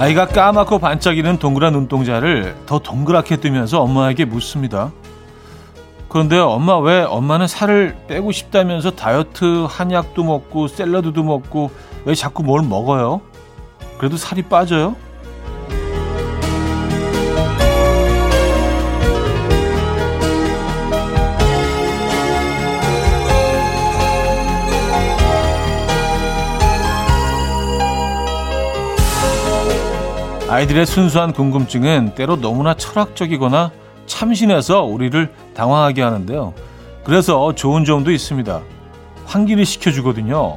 아이가 까맣고 반짝이는 동그란 눈동자를 더 동그랗게 뜨면서 엄마에게 묻습니다. 그런데 엄마, 왜 엄마는 살을 빼고 싶다면서 다이어트 한약도 먹고 샐러드도 먹고 왜 자꾸 뭘 먹어요? 그래도 살이 빠져요? 아이들의 순수한 궁금증은 때로 너무나 철학적이거나 참신해서 우리를 당황하게 하는데요. 그래서 좋은 점도 있습니다. 환기를 시켜주거든요.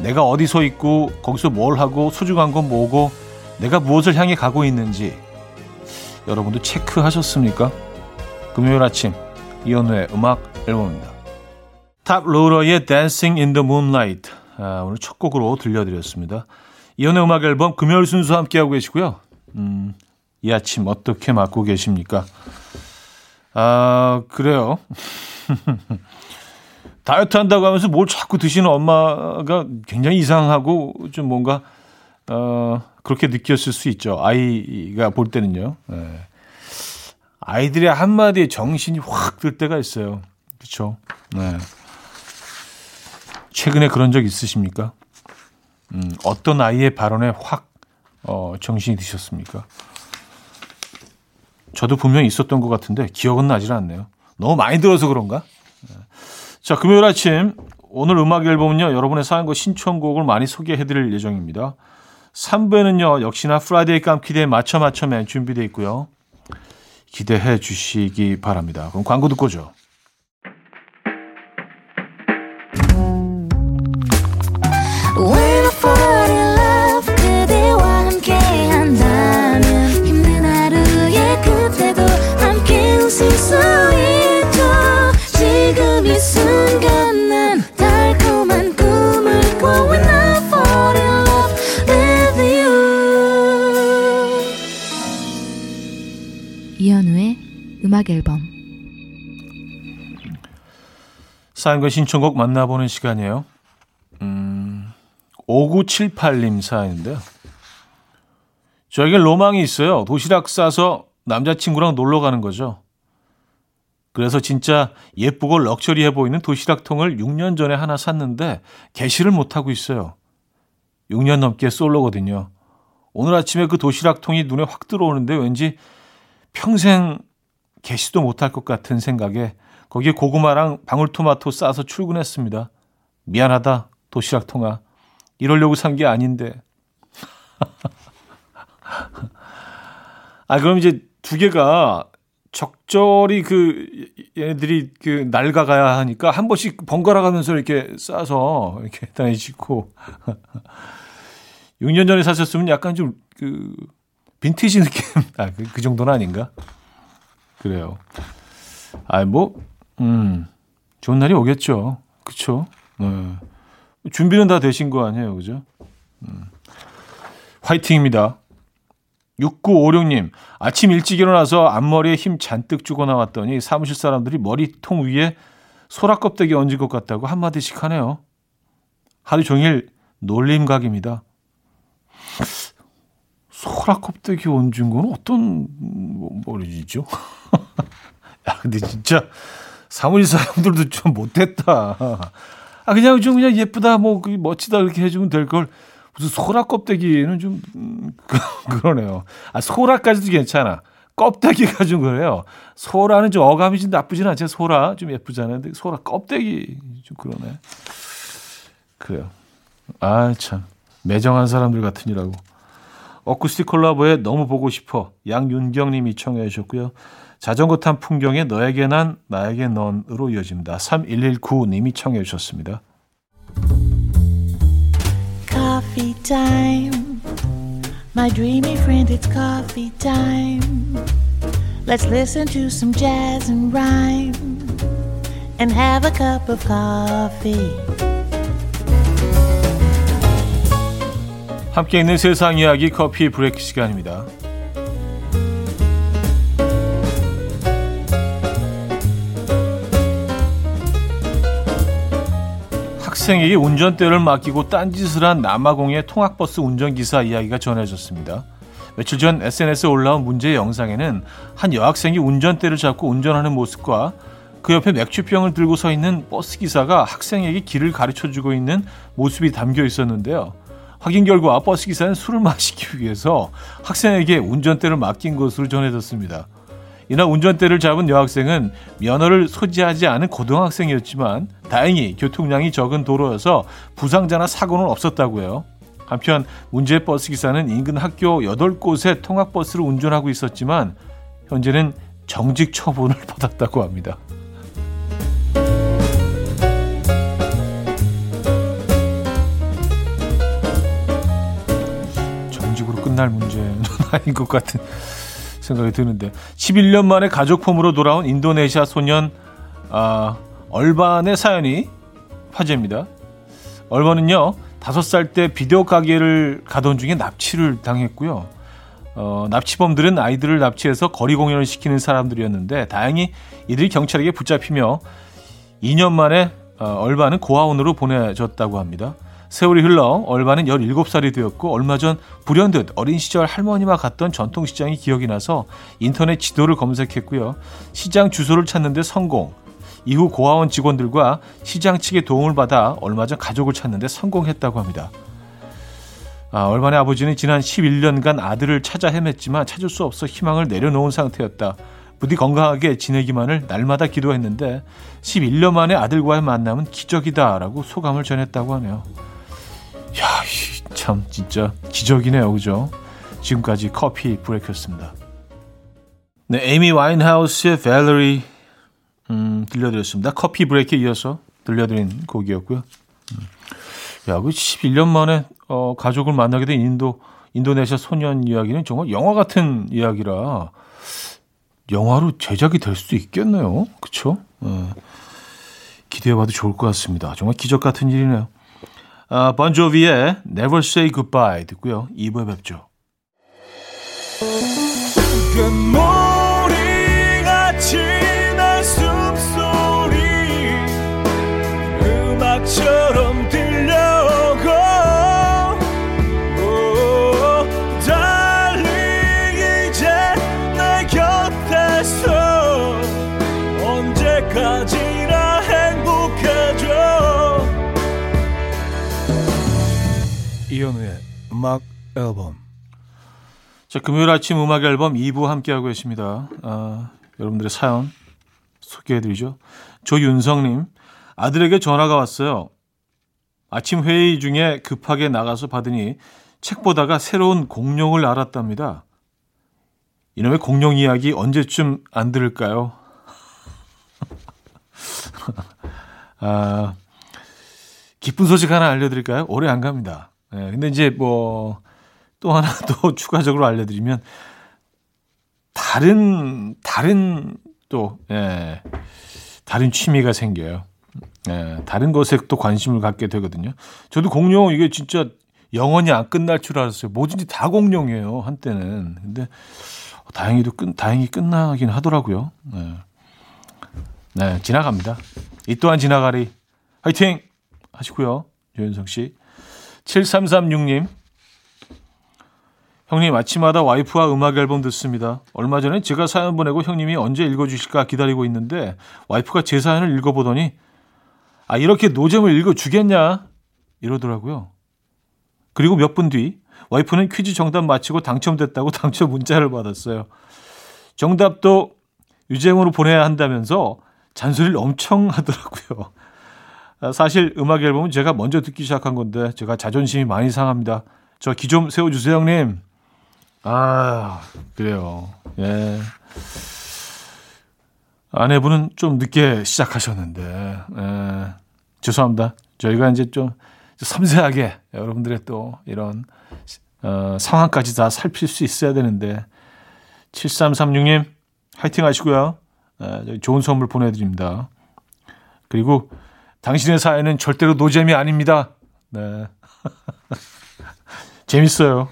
내가 어디서 있고 거기서 뭘 하고 소중한 건 뭐고 내가 무엇을 향해 가고 있는지 여러분도 체크하셨습니까? 금요일 아침 이현우의 음악 앨범입니다. 탑 로러의 Dancing in the Moonlight, 오늘 첫 곡으로 들려드렸습니다. 이현우의 음악 앨범 금요일 순서 함께하고 계시고요. 이 아침 어떻게 맞고 계십니까? 아, 그래요. 다이어트 한다고 하면서 뭘 자꾸 드시는 엄마가 굉장히 이상하고 좀 뭔가 그렇게 느꼈을 수 있죠. 아이가 볼 때는요. 네. 아이들의 한마디에 정신이 확 들 때가 있어요. 그렇죠? 네. 최근에 그런 적 있으십니까? 어떤 아이의 발언에 확 정신이 드셨습니까? 저도 분명히 있었던 것 같은데 기억은 나질 않네요. 너무 많이 들어서 그런가? 자, 금요일 아침 오늘 음악 앨범은요, 여러분의 사연과 신청곡을 많이 소개해드릴 예정입니다. 3부에는요 역시나 프라이데이 깜키대에 맞춰 준비되어 있고요. 기대해 주시기 바랍니다. 그럼 광고 듣고 오죠. 이현우의 음악 앨범. 사연과 신청곡 만나보는 시간이에요. 5978님 사연인데요. 저에게 로망이 있어요. 도시락 싸서 남자친구랑 놀러 가는 거죠. 그래서 진짜 예쁘고 럭셔리해 보이는 도시락통을 6년 전에 하나 샀는데 개시를 못하고 있어요. 6년 넘게 솔로거든요. 오늘 아침에 그 도시락통이 눈에 확 들어오는데 왠지 평생 개시도 못할 것 같은 생각에 거기에 고구마랑 방울토마토 싸서 출근했습니다. 미안하다, 도시락통아. 이러려고 산 게 아닌데. 아, 그럼 이제 두 개가 적절히 얘네들이 낡아가야 하니까 한 번씩 번갈아 가면서 이렇게 싸서 이렇게 다니시고. 6년 전에 사셨으면 약간 좀 빈티지 느낌. 아, 그 정도는 아닌가? 그래요. 아, 뭐, 좋은 날이 오겠죠. 그쵸? 네. 준비는 다 되신 거 아니에요, 그죠? 화이팅입니다. 6956님, 아침 일찍 일어나서 앞머리에 힘 잔뜩 주고 나왔더니 사무실 사람들이 머리통 위에 소라껍데기 얹은 것 같다고 한마디씩 하네요. 하루 종일 놀림각입니다. 소라껍데기 얹은 건 어떤 머리죠? 야, 근데 진짜 사무실 사람들도 좀 못됐다. 아, 그냥 예쁘다, 뭐 멋지다 이렇게 해주면 될 걸. 무슨 소라 껍데기는 좀 그러네요. 아, 소라까지도 괜찮아. 껍데기가 좀 그래요. 소라는 좀 어감이 좀 나쁘진 않죠. 소라 좀 예쁘잖아요. 근데 소라 껍데기 좀 그러네. 그래요. 아, 참 매정한 사람들 같으니라고. 어쿠스틱 콜라보에 너무 보고 싶어. 양윤경님이 청해 주셨고요. 자전거 탄 풍경에 너에게 난 나에게 넌으로 이어집니다. 3119님이 청해 주셨습니다. Coffee time, my dreamy friend, it's coffee time. Let's listen to some jazz and rhyme and have a cup of coffee. 함께 있는 세상 이야기 커피 브레이크 시간입니다. 학생에게 운전대를 맡기고 딴짓을 한 남아공의 통학버스 운전기사 이야기가 전해졌습니다. 며칠 전 SNS에 올라온 문제의 영상에는 한 여학생이 운전대를 잡고 운전하는 모습과 그 옆에 맥주병을 들고 서 있는 버스기사가 학생에게 길을 가르쳐주고 있는 모습이 담겨 있었는데요. 확인 결과 버스기사는 술을 마시기 위해서 학생에게 운전대를 맡긴 것으로 전해졌습니다. 이날 운전대를 잡은 여학생은 면허를 소지하지 않은 고등학생이었지만 다행히 교통량이 적은 도로여서 부상자나 사고는 없었다고 해요. 한편 문제의 버스기사는 인근 학교 8곳에 통학버스를 운전하고 있었지만 현재는 정직 처분을 받았다고 합니다. 정직으로 끝날 문제는 아닌 것 같은 생각이 드는데 11년 만에 가족 폼으로 돌아온 인도네시아 소년 얼반의 사연이 화제입니다. 얼반은요 5살 때 비디오 가게를 가던 중에 납치를 당했고요. 납치범들은 아이들을 납치해서 거리 공연을 시키는 사람들이었는데 다행히 이들이 경찰에게 붙잡히며 2년 만에 얼반은 고아원으로 보내졌다고 합니다. 세월이 흘러 얼반은 17살이 되었고 얼마 전 불현듯 어린 시절 할머니와 갔던 전통시장이 기억이 나서 인터넷 지도를 검색했고요. 시장 주소를 찾는데 성공. 이후 고아원 직원들과 시장 측의 도움을 받아 얼마 전 가족을 찾는데 성공했다고 합니다. 얼반의 아버지는 지난 11년간 아들을 찾아 헤맸지만 찾을 수 없어 희망을 내려놓은 상태였다. 부디 건강하게 지내기만을 날마다 기도했는데 11년 만에 아들과의 만남은 기적이다라고 소감을 전했다고 하네요. 이야, 참 진짜 기적이네요. 그죠? 지금까지 커피 브레이크였습니다. 네, 에이미 와인하우스의 Valerie 들려드렸습니다. 커피 브레이크에 이어서 들려드린 곡이었고요. 야, 그 11년 만에 가족을 만나게 된 인도네시아 소년 이야기는 정말 영화 같은 이야기라 영화로 제작이 될 수도 있겠네요. 그렇죠? 기대해봐도 좋을 것 같습니다. 정말 기적 같은 일이네요. 번조비의 Never Say Goodbye 듣고요. 2부에 뵙죠. 이현우의 음악 앨범. 자, 금요일 아침 음악 앨범 2부 함께하고 계십니다. 여러분들의 사연 소개해드리죠. 조윤성님, 아들에게 전화가 왔어요. 아침 회의 중에 급하게 나가서 받으니 책 보다가 새로운 공룡을 알았답니다. 이놈의 공룡 이야기 언제쯤 안 들을까요? 기쁜 소식 하나 알려드릴까요? 오래 안 갑니다. 네, 근데 이제 뭐 또 하나 더 추가적으로 알려드리면 다른 취미가 생겨요. 예, 다른 것에 또 관심을 갖게 되거든요. 저도 공룡 이게 진짜 영원히 안 끝날 줄 알았어요. 뭐든지 다 공룡이에요 한때는. 근데 다행히 끝나긴 하더라고요. 네, 지나갑니다. 이 또한 지나가리. 화이팅 하시고요, 조윤성 씨. 7336님, 형님 아침마다 와이프와 음악 앨범 듣습니다. 얼마 전에 제가 사연 보내고 형님이 언제 읽어주실까 기다리고 있는데 와이프가 제 사연을 읽어보더니 아 이렇게 노잼을 읽어주겠냐 이러더라고요. 그리고 몇 분 뒤 와이프는 퀴즈 정답 마치고 당첨됐다고 당첨 문자를 받았어요. 정답도 유재홍으로 보내야 한다면서 잔소리를 엄청 하더라고요. 사실 음악 앨범은 제가 먼저 듣기 시작한 건데 제가 자존심이 많이 상합니다. 저 기 좀 세워주세요 형님. 아 그래요. 예. 아내분은 좀 늦게 시작하셨는데 예. 죄송합니다. 저희가 이제 좀 섬세하게 여러분들의 또 이런 상황까지 다 살필 수 있어야 되는데 7336님 화이팅 하시고요. 예, 좋은 선물 보내드립니다. 그리고 당신의 사연은 절대로 노잼이 아닙니다. 네. 재밌어요.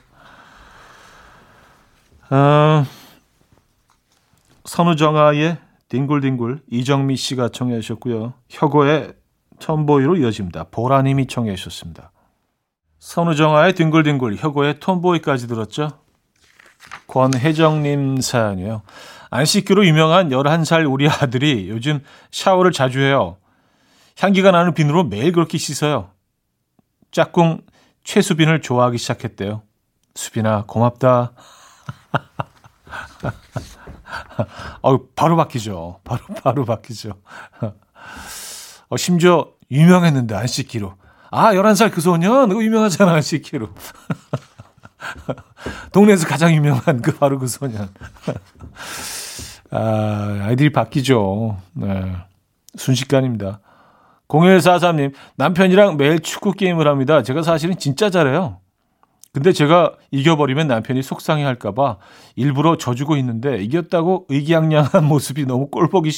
선우정아의 딩굴딩굴 이정미 씨가 청해 주셨고요. 혁오의 톰보이로 이어집니다. 보라님이 청해 주셨습니다. 선우정아의 딩굴딩굴 혁오의 톰보이까지 들었죠. 권혜정님 사연이에요. 안 씻기로 유명한 11살 우리 아들이 요즘 샤워를 자주 해요. 향기가 나는 비누로 매일 그렇게 씻어요. 짝꿍 최수빈을 좋아하기 시작했대요. 수빈아 고맙다. 바로 바뀌죠. 바로 바뀌죠. 심지어 유명했는데 안 씻기로. 11살 그 소년 이거 유명하잖아 안 씻기로. 동네에서 가장 유명한 그 바로 그 소년. 아이들이 바뀌죠. 네. 순식간입니다. 0143님, 남편이랑 매일 축구 게임을 합니다. 제가 사실은 진짜 잘해요. 근데 제가 이겨버리면 남편이 속상해할까봐 일부러 져주고 있는데 이겼다고 의기양양한 모습이 너무 꼴보기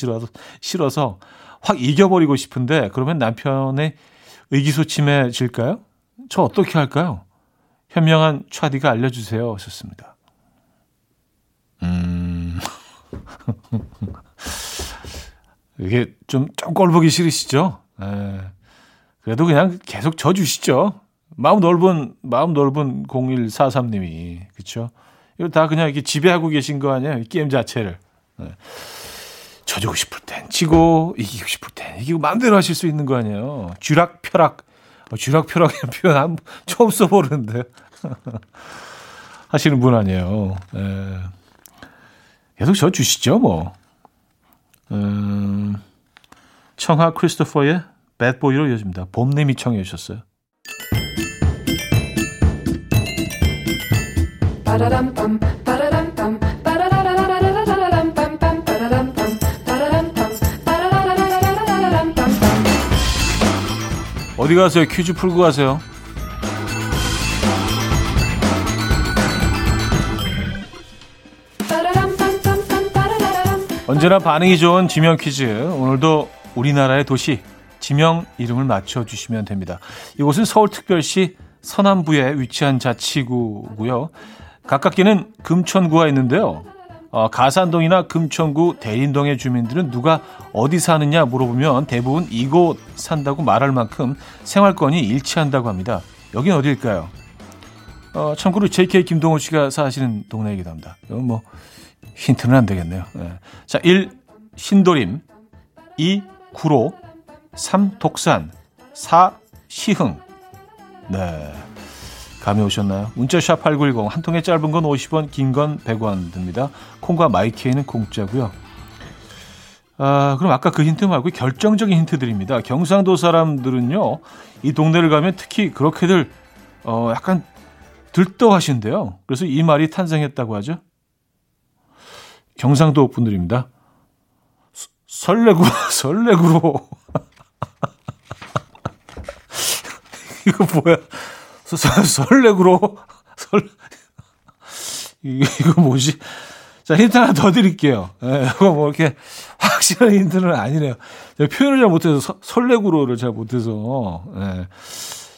싫어서 확 이겨버리고 싶은데 그러면 남편의 의기소침해질까요? 저 어떻게 할까요? 현명한 차디가 알려주세요. 하셨습니다. 이게 좀 꼴보기 싫으시죠? 에. 그래도 그냥 계속 져주시죠. 마음 넓은 0143님이. 그렇죠? 이거 다 그냥 이렇게 지배하고 계신 거 아니에요? 이 게임 자체를. 네. 져주고 싶을 땐 지고 이기고 싶을 땐 이기고 마음대로 하실 수 있는 거 아니에요? 쥐락펴락. 쥐락펴락이라는 표현 처음 써보는데. 하시는 분 아니에요. 네. 계속 져주시죠 뭐. 청하 크리스토퍼의 배드보이로 이어집니다. 봄님이 청해 주셨어요. 어디 가세요? 퀴즈 풀고 가세요. 언제나 반응이 좋은 지명 퀴즈. 오늘도 우리나라의 도시 지명 이름을 맞춰주시면 됩니다. 이곳은 서울특별시 서남부에 위치한 자치구고요. 가깝게는 금천구가 있는데요. 가산동이나 금천구, 대림동의 주민들은 누가 어디 사느냐 물어보면 대부분 이곳 산다고 말할 만큼 생활권이 일치한다고 합니다. 여긴 어디일까요? 참고로 JK 김동호 씨가 사시는 동네이기도 합니다. 이건 뭐 힌트는 안 되겠네요. 네. 자, 1. 신도림 2. 구로 3. 독산 4. 시흥. 네, 감이 오셨나요? 문자샵 8910, 한 통에 짧은 건 50원, 긴 건 100원 듭니다. 콩과 마이케이는 공짜고요. 그럼 아까 그 힌트 말고 결정적인 힌트 드립니다. 경상도 사람들은요, 이 동네를 가면 특히 그렇게들 약간 들떠하신대요. 그래서 이 말이 탄생했다고 하죠. 경상도 분들입니다. 설레구로. 이거 뭐야? 설레구로. 이거 뭐지? 자, 힌트 하나 더 드릴게요. 예, 이거 뭐 이렇게 확실한 힌트는 아니네요. 제가 표현을 잘 못해서 설레구로를 잘 못해서. 예.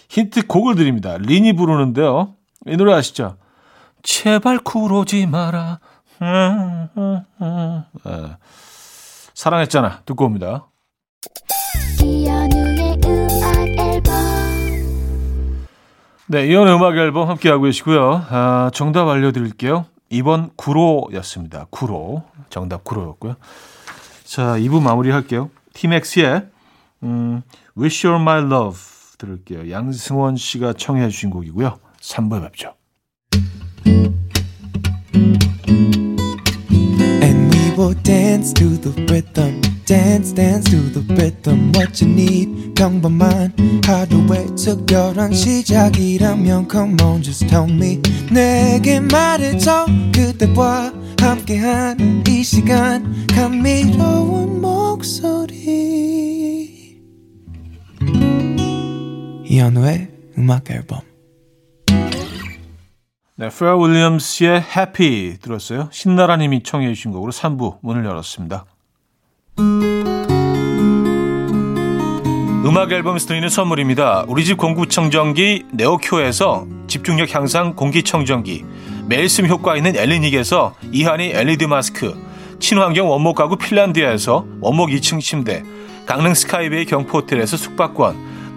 힌트 곡을 드립니다. 린이 부르는데요. 이 노래 아시죠? 제발 구러지 마라. 예. 사랑했잖아. 듣고 옵니다. 네, 이현의 음악 앨범 함께하고 계시고요. 정답 알려드릴게요. 2번 구로였습니다. 구로. 정답 구로였고요. 자, 2부 마무리할게요. 팀엑스의 Wish You're My Love 들을게요. 양승원 씨가 청해 주신 곡이고요. 3부에 뵙죠. And we will dance to the rhythm. Dance, dance to the rhythm. What you need, 평범한 하루의 특별한 시작이라면 come on, just tell me. 내게 말해줘 그대와 함께한 이 시간 감미로운 목소리. 이현우의 음악 앨범. 네, 프레어 윌리엄스의 Happy 들었어요. 신나라님이 청해 주신 곡으로 3부 문을 열었습니다. 음악 앨범에서 드리는 선물입니다. 우리집 공구청정기 네오큐에서 집중력 향상 공기청정기, 매일 숨 효과 있는 엘리닉에서 이하늬 LED 마스크, 친환경 원목 가구 핀란드야에서 원목 2층 침대, 강릉 스카이베이 경포호텔에서 숙박권,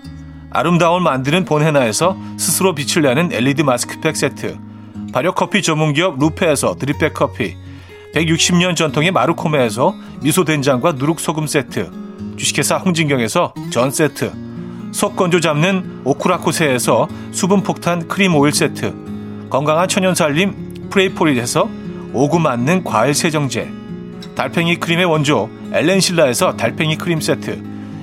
아름다움을 만드는 본헤나에서 스스로 빛을 내는 LED 마스크팩 세트, 발효커피 전문기업 루페에서 드립백 커피, 160년 전통의 마루코메에서 미소된장과 누룩소금 세트, 주식회사 홍진경에서 전세트, 속건조 잡는 오쿠라코세에서 수분폭탄 크림 오일 세트, 건강한 천연살림 프레이폴리에서 오구 맞는 과일 세정제, 달팽이 크림의 원조 엘렌실라에서 달팽이 크림 세트,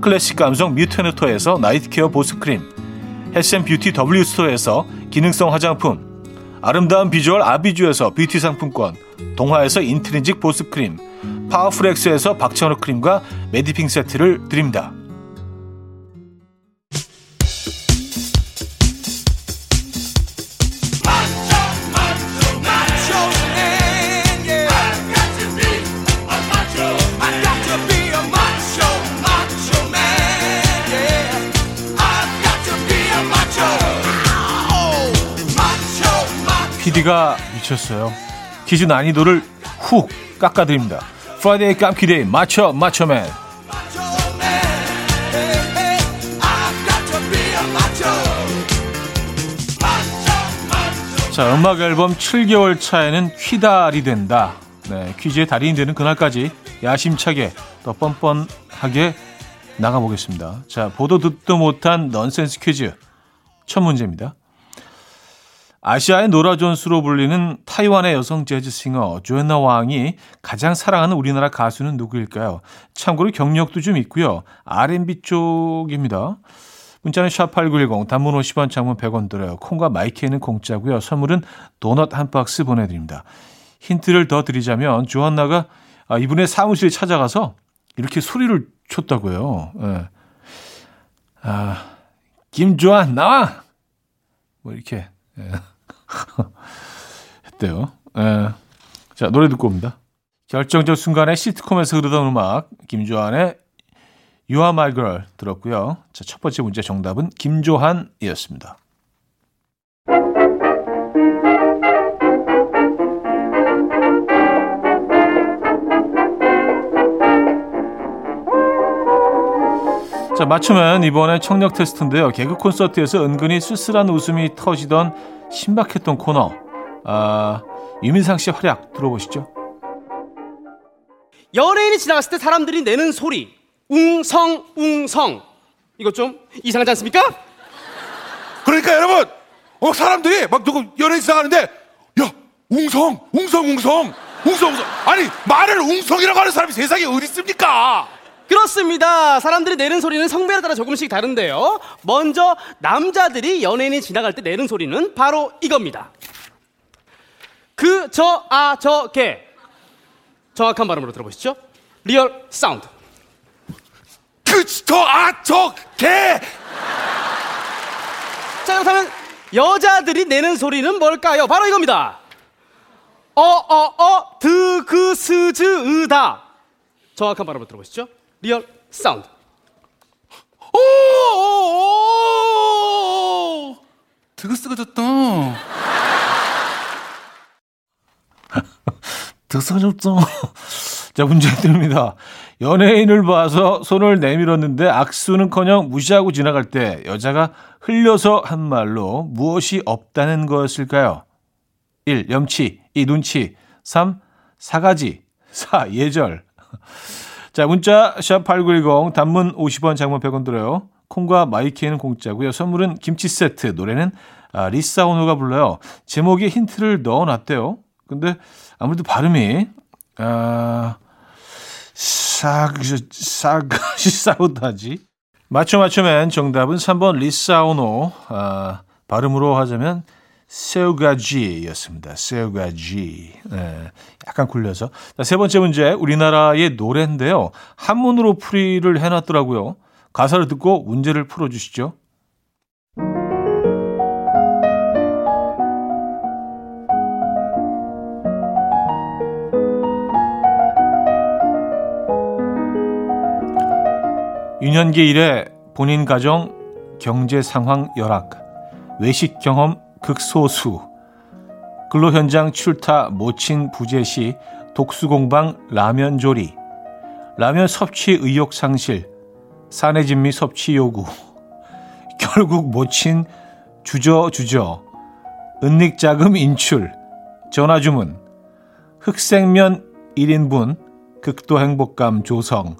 클래식 감성 뮤테너토에서 나이트케어 보습크림, 헬스앤뷰티 W스토어에서 기능성 화장품, 아름다운 비주얼 아비주에서 뷰티 상품권, 동화에서 인트리직 보습크림, 파워풀엑스에서 박찬호 크림과 메디핑 세트를 드립니다. PD가 미쳤어요. 퀴즈 난이도를 훅 깎아드립니다. 프라이데이 깜키데이 마초맨. 자, 음악 앨범 7개월 차에는 퀴달이 된다. 네, 퀴즈의 달인이 되는 그날까지 야심차게 더 뻔뻔하게 나가보겠습니다. 자, 보도 듣도 못한 넌센스 퀴즈 첫 문제입니다. 아시아의 노라 존스로 불리는 타이완의 여성 재즈 싱어 조앤나 왕이 가장 사랑하는 우리나라 가수는 누구일까요? 참고로 경력도 좀 있고요. R&B 쪽입니다. 문자는 샵8910, 단문 50원, 장문 100원 들어요. 콩과 마이키에는 공짜고요. 선물은 도넛 한 박스 보내드립니다. 힌트를 더 드리자면 조앤나가 이분의 사무실에 찾아가서 이렇게 소리를 쳤다고요. 네. 아, 김조한 나와! 뭐 이렇게... 했대요. 에. 자, 노래 듣고 옵니다. 결정적 순간에 시트콤에서 흐르던 음악, 김조한의 You Are My Girl 들었고요. 자, 첫 번째 문제 정답은 김조한이었습니다. 자, 맞추면 이번에 청력 테스트인데요. 개그 콘서트에서 은근히 쓸쓸한 웃음이 터지던 신박했던 코너. 아, 유민상 씨의 활약 들어보시죠. 연예인이 지나갔을 때 사람들이 내는 소리. 웅성웅성. 이거 좀 이상하지 않습니까? 그러니까 여러분, 사람들이 막 누구 연예인 지나가는데 야, 웅성웅성. 아니, 말을 웅성이라고 하는 사람이 세상에 어디 있습니까? 그렇습니다. 사람들이 내는 소리는 성별에 따라 조금씩 다른데요. 먼저 남자들이 연예인이 지나갈 때 내는 소리는 바로 이겁니다. 그, 저, 아, 저, 개. 정확한 발음으로 들어보시죠. 리얼 사운드. 그, 저, 아, 저, 개. 자, 그렇다면 여자들이 내는 소리는 뭘까요? 바로 이겁니다. 드, 그, 스, 즈, 으, 다. 정확한 발음으로 들어보시죠. 리얼 사운드. 오! 드그스그졌다. 드그스그졌다. 자, 문제 드립니다. 연예인을 봐서 손을 내밀었는데 악수는커녕 무시하고 지나갈 때 여자가 흘려서 한 말로 무엇이 없다는 것일까요? 1. 염치, 2. 눈치, 3. 사가지, 4. 예절. 자, 문자 샵8910, 단문 50원, 장문 100원 들어요. 콩과 마이키에는 공짜고요. 선물은 김치 세트, 노래는 리사오노가 불러요. 제목에 힌트를 넣어놨대요. 근데 아무래도 발음이 사우다지. 맞춰맨 정답은 3번 리사우노. 발음으로 하자면 세우가지였습니다. 세우가지. 네, 약간 굴려서. 자, 세 번째 문제, 우리나라의 노래인데요. 한문으로 풀이를 해놨더라고요. 가사를 듣고 문제를 풀어주시죠. 유년기 이래 본인 가정, 경제 상황 열악, 외식 경험 극소수, 근로 현장 출타 모친 부재 시 독수공방 라면 조리, 라면 섭취 의욕 상실, 사내 진미 섭취 요구, 결국 모친 주저주저, 은닉 자금 인출, 전화 주문, 흑생면 1인분, 극도 행복감 조성,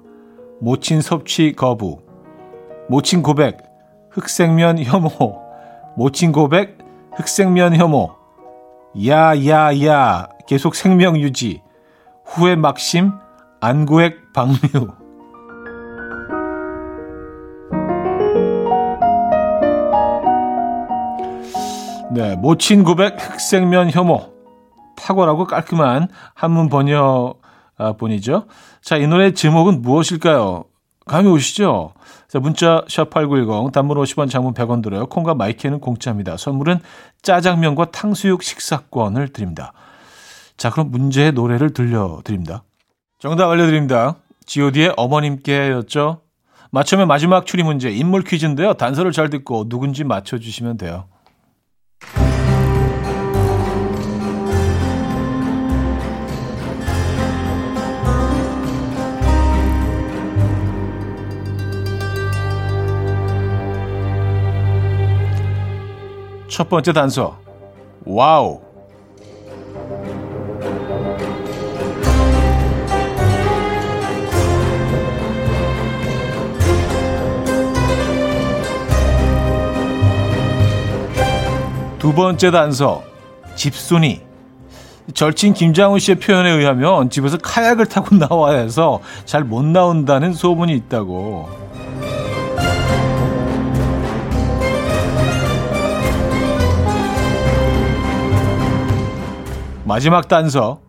모친 섭취 거부, 모친 고백, 흑생면 혐오, 모친 고백, 흑생면 혐오, 야야야, 계속 생명 유지, 후회 막심, 안고액 방류. 네, 모친 고백, 흑생면 혐오. 탁월하고 깔끔한 한문 번역. 분이죠. 자, 이 노래의 제목은 무엇일까요? 감이 오시죠? 자, 문자 #8910 단문 50원, 장문 100원 들어요. 콩과 마이키는 공짜입니다. 선물은 짜장면과 탕수육 식사권을 드립니다. 자, 그럼 문제의 노래를 들려드립니다. 정답 알려드립니다. G.O.D의 어머님께였죠. 맞춰면 마지막 추리 문제, 인물 퀴즈인데요. 단서를 잘 듣고 누군지 맞춰주시면 돼요. 첫 번째 단서, 와우. 두 번째 단서, 집순이. 절친 김장훈 씨의 표현에 의하면 집에서 카약을 타고 나와야 해서 잘 못 나온다는 소문이 있다고. 마지막 단서,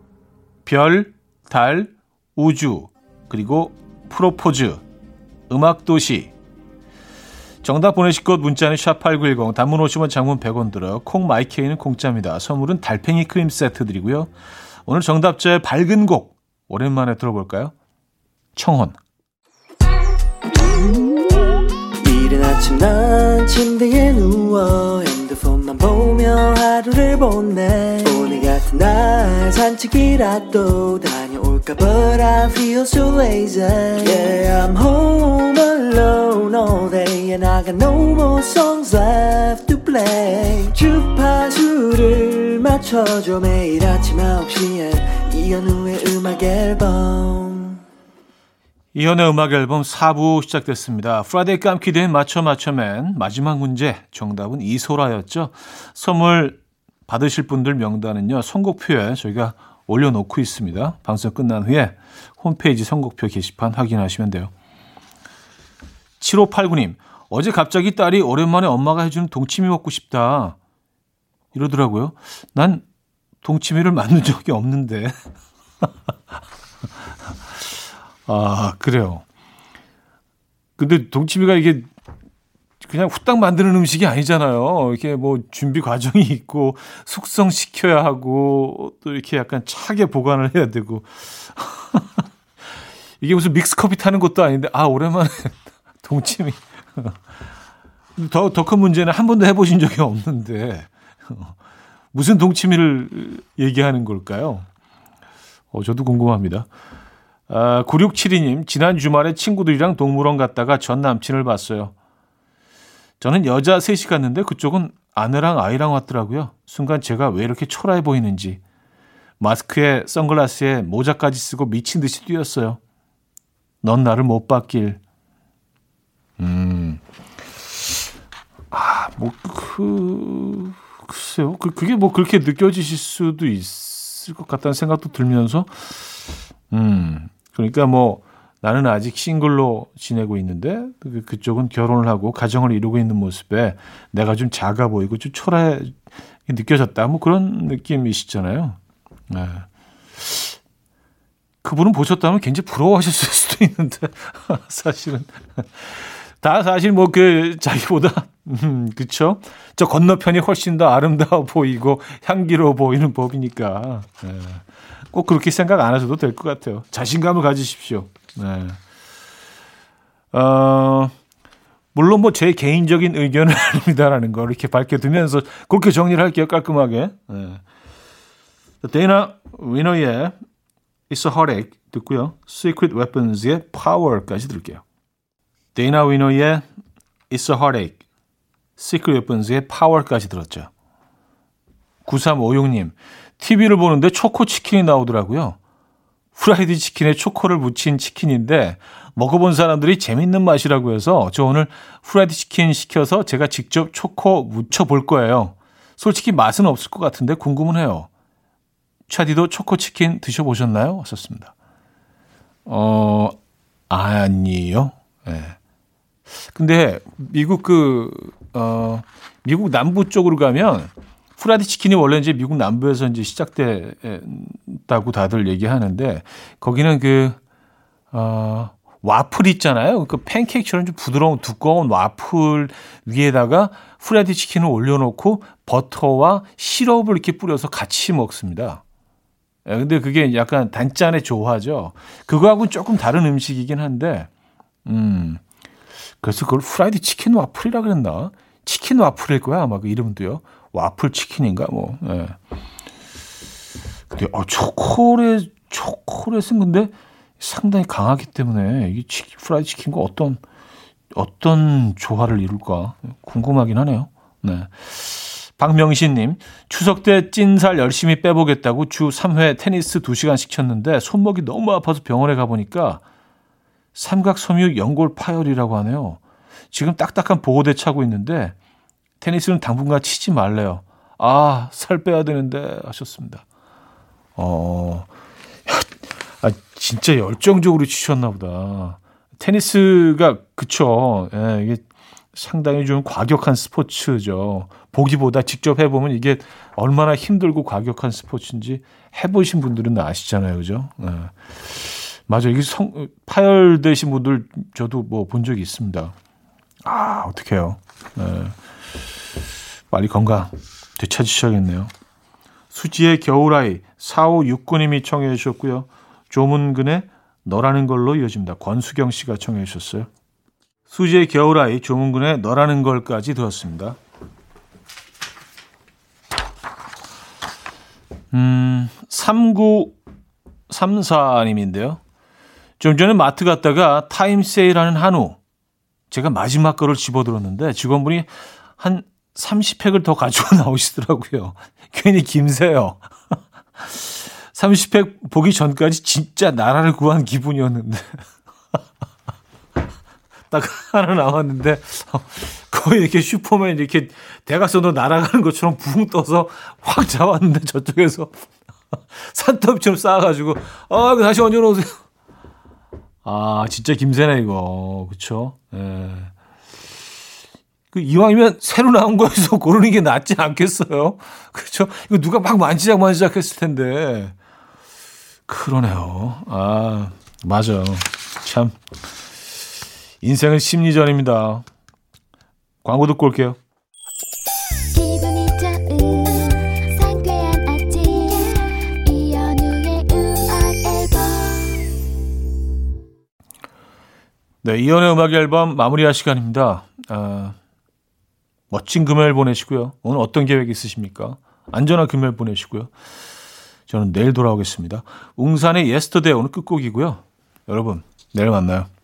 별, 달, 우주, 그리고 프로포즈, 음악도시. 정답 보내실 곳 문자는 샵8910, 단문 50원, 장문 100원 들어요. 콩 마이케이는 공짜입니다. 선물은 달팽이 크림 세트 드리고요. 오늘 정답자의 밝은 곡, 오랜만에 들어볼까요? 청혼. 이른 아침 난 침대에 누워 핸드폰만 보며 하루를 보내. 오늘 같은 날 산책이라도 다녀올까. But I feel so lazy. Yeah, I'm home alone all day and I got no more songs left to play. 주파수를 맞춰줘. 매일 아침 9시에 이현우의 음악 앨범. 이현의 음악 앨범 4부 시작됐습니다. 프라이데이 깜키드의 맞춰맨 마지막 문제, 정답은 이소라였죠. 선물 받으실 분들 명단은요, 선곡표에 저희가 올려놓고 있습니다. 방송 끝난 후에 홈페이지 선곡표 게시판 확인하시면 돼요. 7589님, 어제 갑자기 딸이 오랜만에 엄마가 해주는 동치미 먹고 싶다 이러더라고요. 난 동치미를 만든 적이 없는데. 아, 그래요. 근데 동치미가 이게 그냥 후딱 만드는 음식이 아니잖아요. 이렇게 뭐 준비 과정이 있고 숙성시켜야 하고 또 이렇게 약간 차게 보관을 해야 되고. 이게 무슨 믹스커피 타는 것도 아닌데, 아, 오랜만에 동치미. 더 큰 문제는 한 번도 해보신 적이 없는데 무슨 동치미를 얘기하는 걸까요? 저도 궁금합니다. 9672님, 지난 주말에 친구들이랑 동물원 갔다가 전 남친을 봤어요. 저는 여자 셋이 갔는데 그쪽은 아내랑 아이랑 왔더라고요. 순간 제가 왜 이렇게 초라해 보이는지, 마스크에 선글라스에 모자까지 쓰고 미친 듯이 뛰었어요. 넌 나를 못 봤길. 글쎄요. 그게 뭐 그렇게 느껴지실 수도 있을 것 같다는 생각도 들면서, 그러니까 뭐 나는 아직 싱글로 지내고 있는데 그쪽은 결혼을 하고 가정을 이루고 있는 모습에 내가 좀 작아 보이고 좀 초라해 느껴졌다. 뭐 그런 느낌이시잖아요. 네. 그분은 보셨다면 굉장히 부러워하셨을 수도 있는데 사실은 다 사실 뭐 그 자기보다 그쵸? 저 건너편이 훨씬 더 아름다워 보이고 향기로워 보이는 법이니까 네. 꼭 그렇게 생각 안 하셔도 될 것 같아요. 자신감을 가지십시오. 네. 물론 뭐 제 개인적인 의견은 아닙니다라는 걸 이렇게 밝혀두면서 그렇게 정리를 할게요. 깔끔하게. 네. 데이나 위너의 It's a Heartache 듣고요. Secret Weapons의 Power까지 들을게요. 데이나 위너의 It's a Heartache, Secret Weapons의 Power까지 들었죠. 9356님. TV를 보는데 초코치킨이 나오더라고요. 프라이드 치킨에 초코를 묻힌 치킨인데 먹어본 사람들이 재밌는 맛이라고 해서 저 오늘 프라이드 치킨 시켜서 제가 직접 초코 묻혀볼 거예요. 솔직히 맛은 없을 것 같은데 궁금은 해요. 차디도 초코치킨 드셔보셨나요? 하셨습니다. 아니요. 네. 근데 미국 미국 남부 쪽으로 가면 후라이드 치킨이 원래 이제 미국 남부에서 이제 시작됐다고 다들 얘기하는데 거기는 와플 있잖아요. 그 팬케이크처럼 좀 부드러운 두꺼운 와플 위에다가 후라이드 치킨을 올려놓고 버터와 시럽을 이렇게 뿌려서 같이 먹습니다. 근데 그게 약간 단짠의 조화죠. 그거하고는 조금 다른 음식이긴 한데, 그래서 그걸 후라이드 치킨 와플이라 그랬나? 치킨 와플일 거야 아마 그 이름도요. 와플 치킨인가 뭐. 예. 근데 초콜릿은 근데 상당히 강하기 때문에 이 프라이드 치킨과 어떤 조화를 이룰까 궁금하긴 하네요. 네. 박명신님, 추석 때 찐살 열심히 빼보겠다고 주 3회 테니스 2시간씩 쳤는데 손목이 너무 아파서 병원에 가보니까 삼각섬유 연골 파열이라고 하네요. 지금 딱딱한 보호대 차고 있는데 테니스는 당분간 치지 말래요. 아, 살 빼야 되는데 하셨습니다. 진짜 열정적으로 치셨나 보다. 테니스가 그쵸. 예, 이게 상당히 좀 과격한 스포츠죠. 보기보다 직접 해보면 이게 얼마나 힘들고 과격한 스포츠인지 해보신 분들은 아시잖아요, 그죠? 예. 맞아요. 이게 파열되신 분들 저도 뭐 본 적이 있습니다. 아, 어떡해요. 예. 빨리 건강 되찾으셔야겠네요. 수지의 겨울아이 4569님이 청해 주셨고요. 조문근의 너라는 걸로 이어집니다. 권수경 씨가 청해 주셨어요. 수지의 겨울아이, 조문근의 너라는 걸까지 들었습니다. 음, 3934님인데요. 좀 전에 마트 갔다가 타임 세일하는 한우. 제가 마지막 거를 집어들었는데 직원분이 한 30팩을 더 가지고 나오시더라고요. 괜히 김새요. 30팩 보기 전까지 진짜 나라를 구한 기분이었는데 딱 하나 나왔는데 거의 이렇게 슈퍼맨 이렇게 대각선으로 날아가는 것처럼 붕 떠서 확 잡았는데 저쪽에서 산더미처럼 쌓아가지고 이거 다시 얹어놓으세요. 아, 진짜 김새네 이거. 그쵸? 예. 이왕이면 새로 나온 거에서 고르는 게 낫지 않겠어요? 그렇죠? 이거 누가 막 만지작 했을 텐데. 그러네요. 아, 맞아요. 참, 인생은 심리전입니다. 광고 듣고 올게요. 네, 이연의 음악 앨범 마무리할 시간입니다. 멋진 금요일 보내시고요. 오늘 어떤 계획 있으십니까? 안전한 금요일 보내시고요. 저는 내일 돌아오겠습니다. 웅산의 Yesterday 오늘 끝곡이고요. 여러분, 내일 만나요.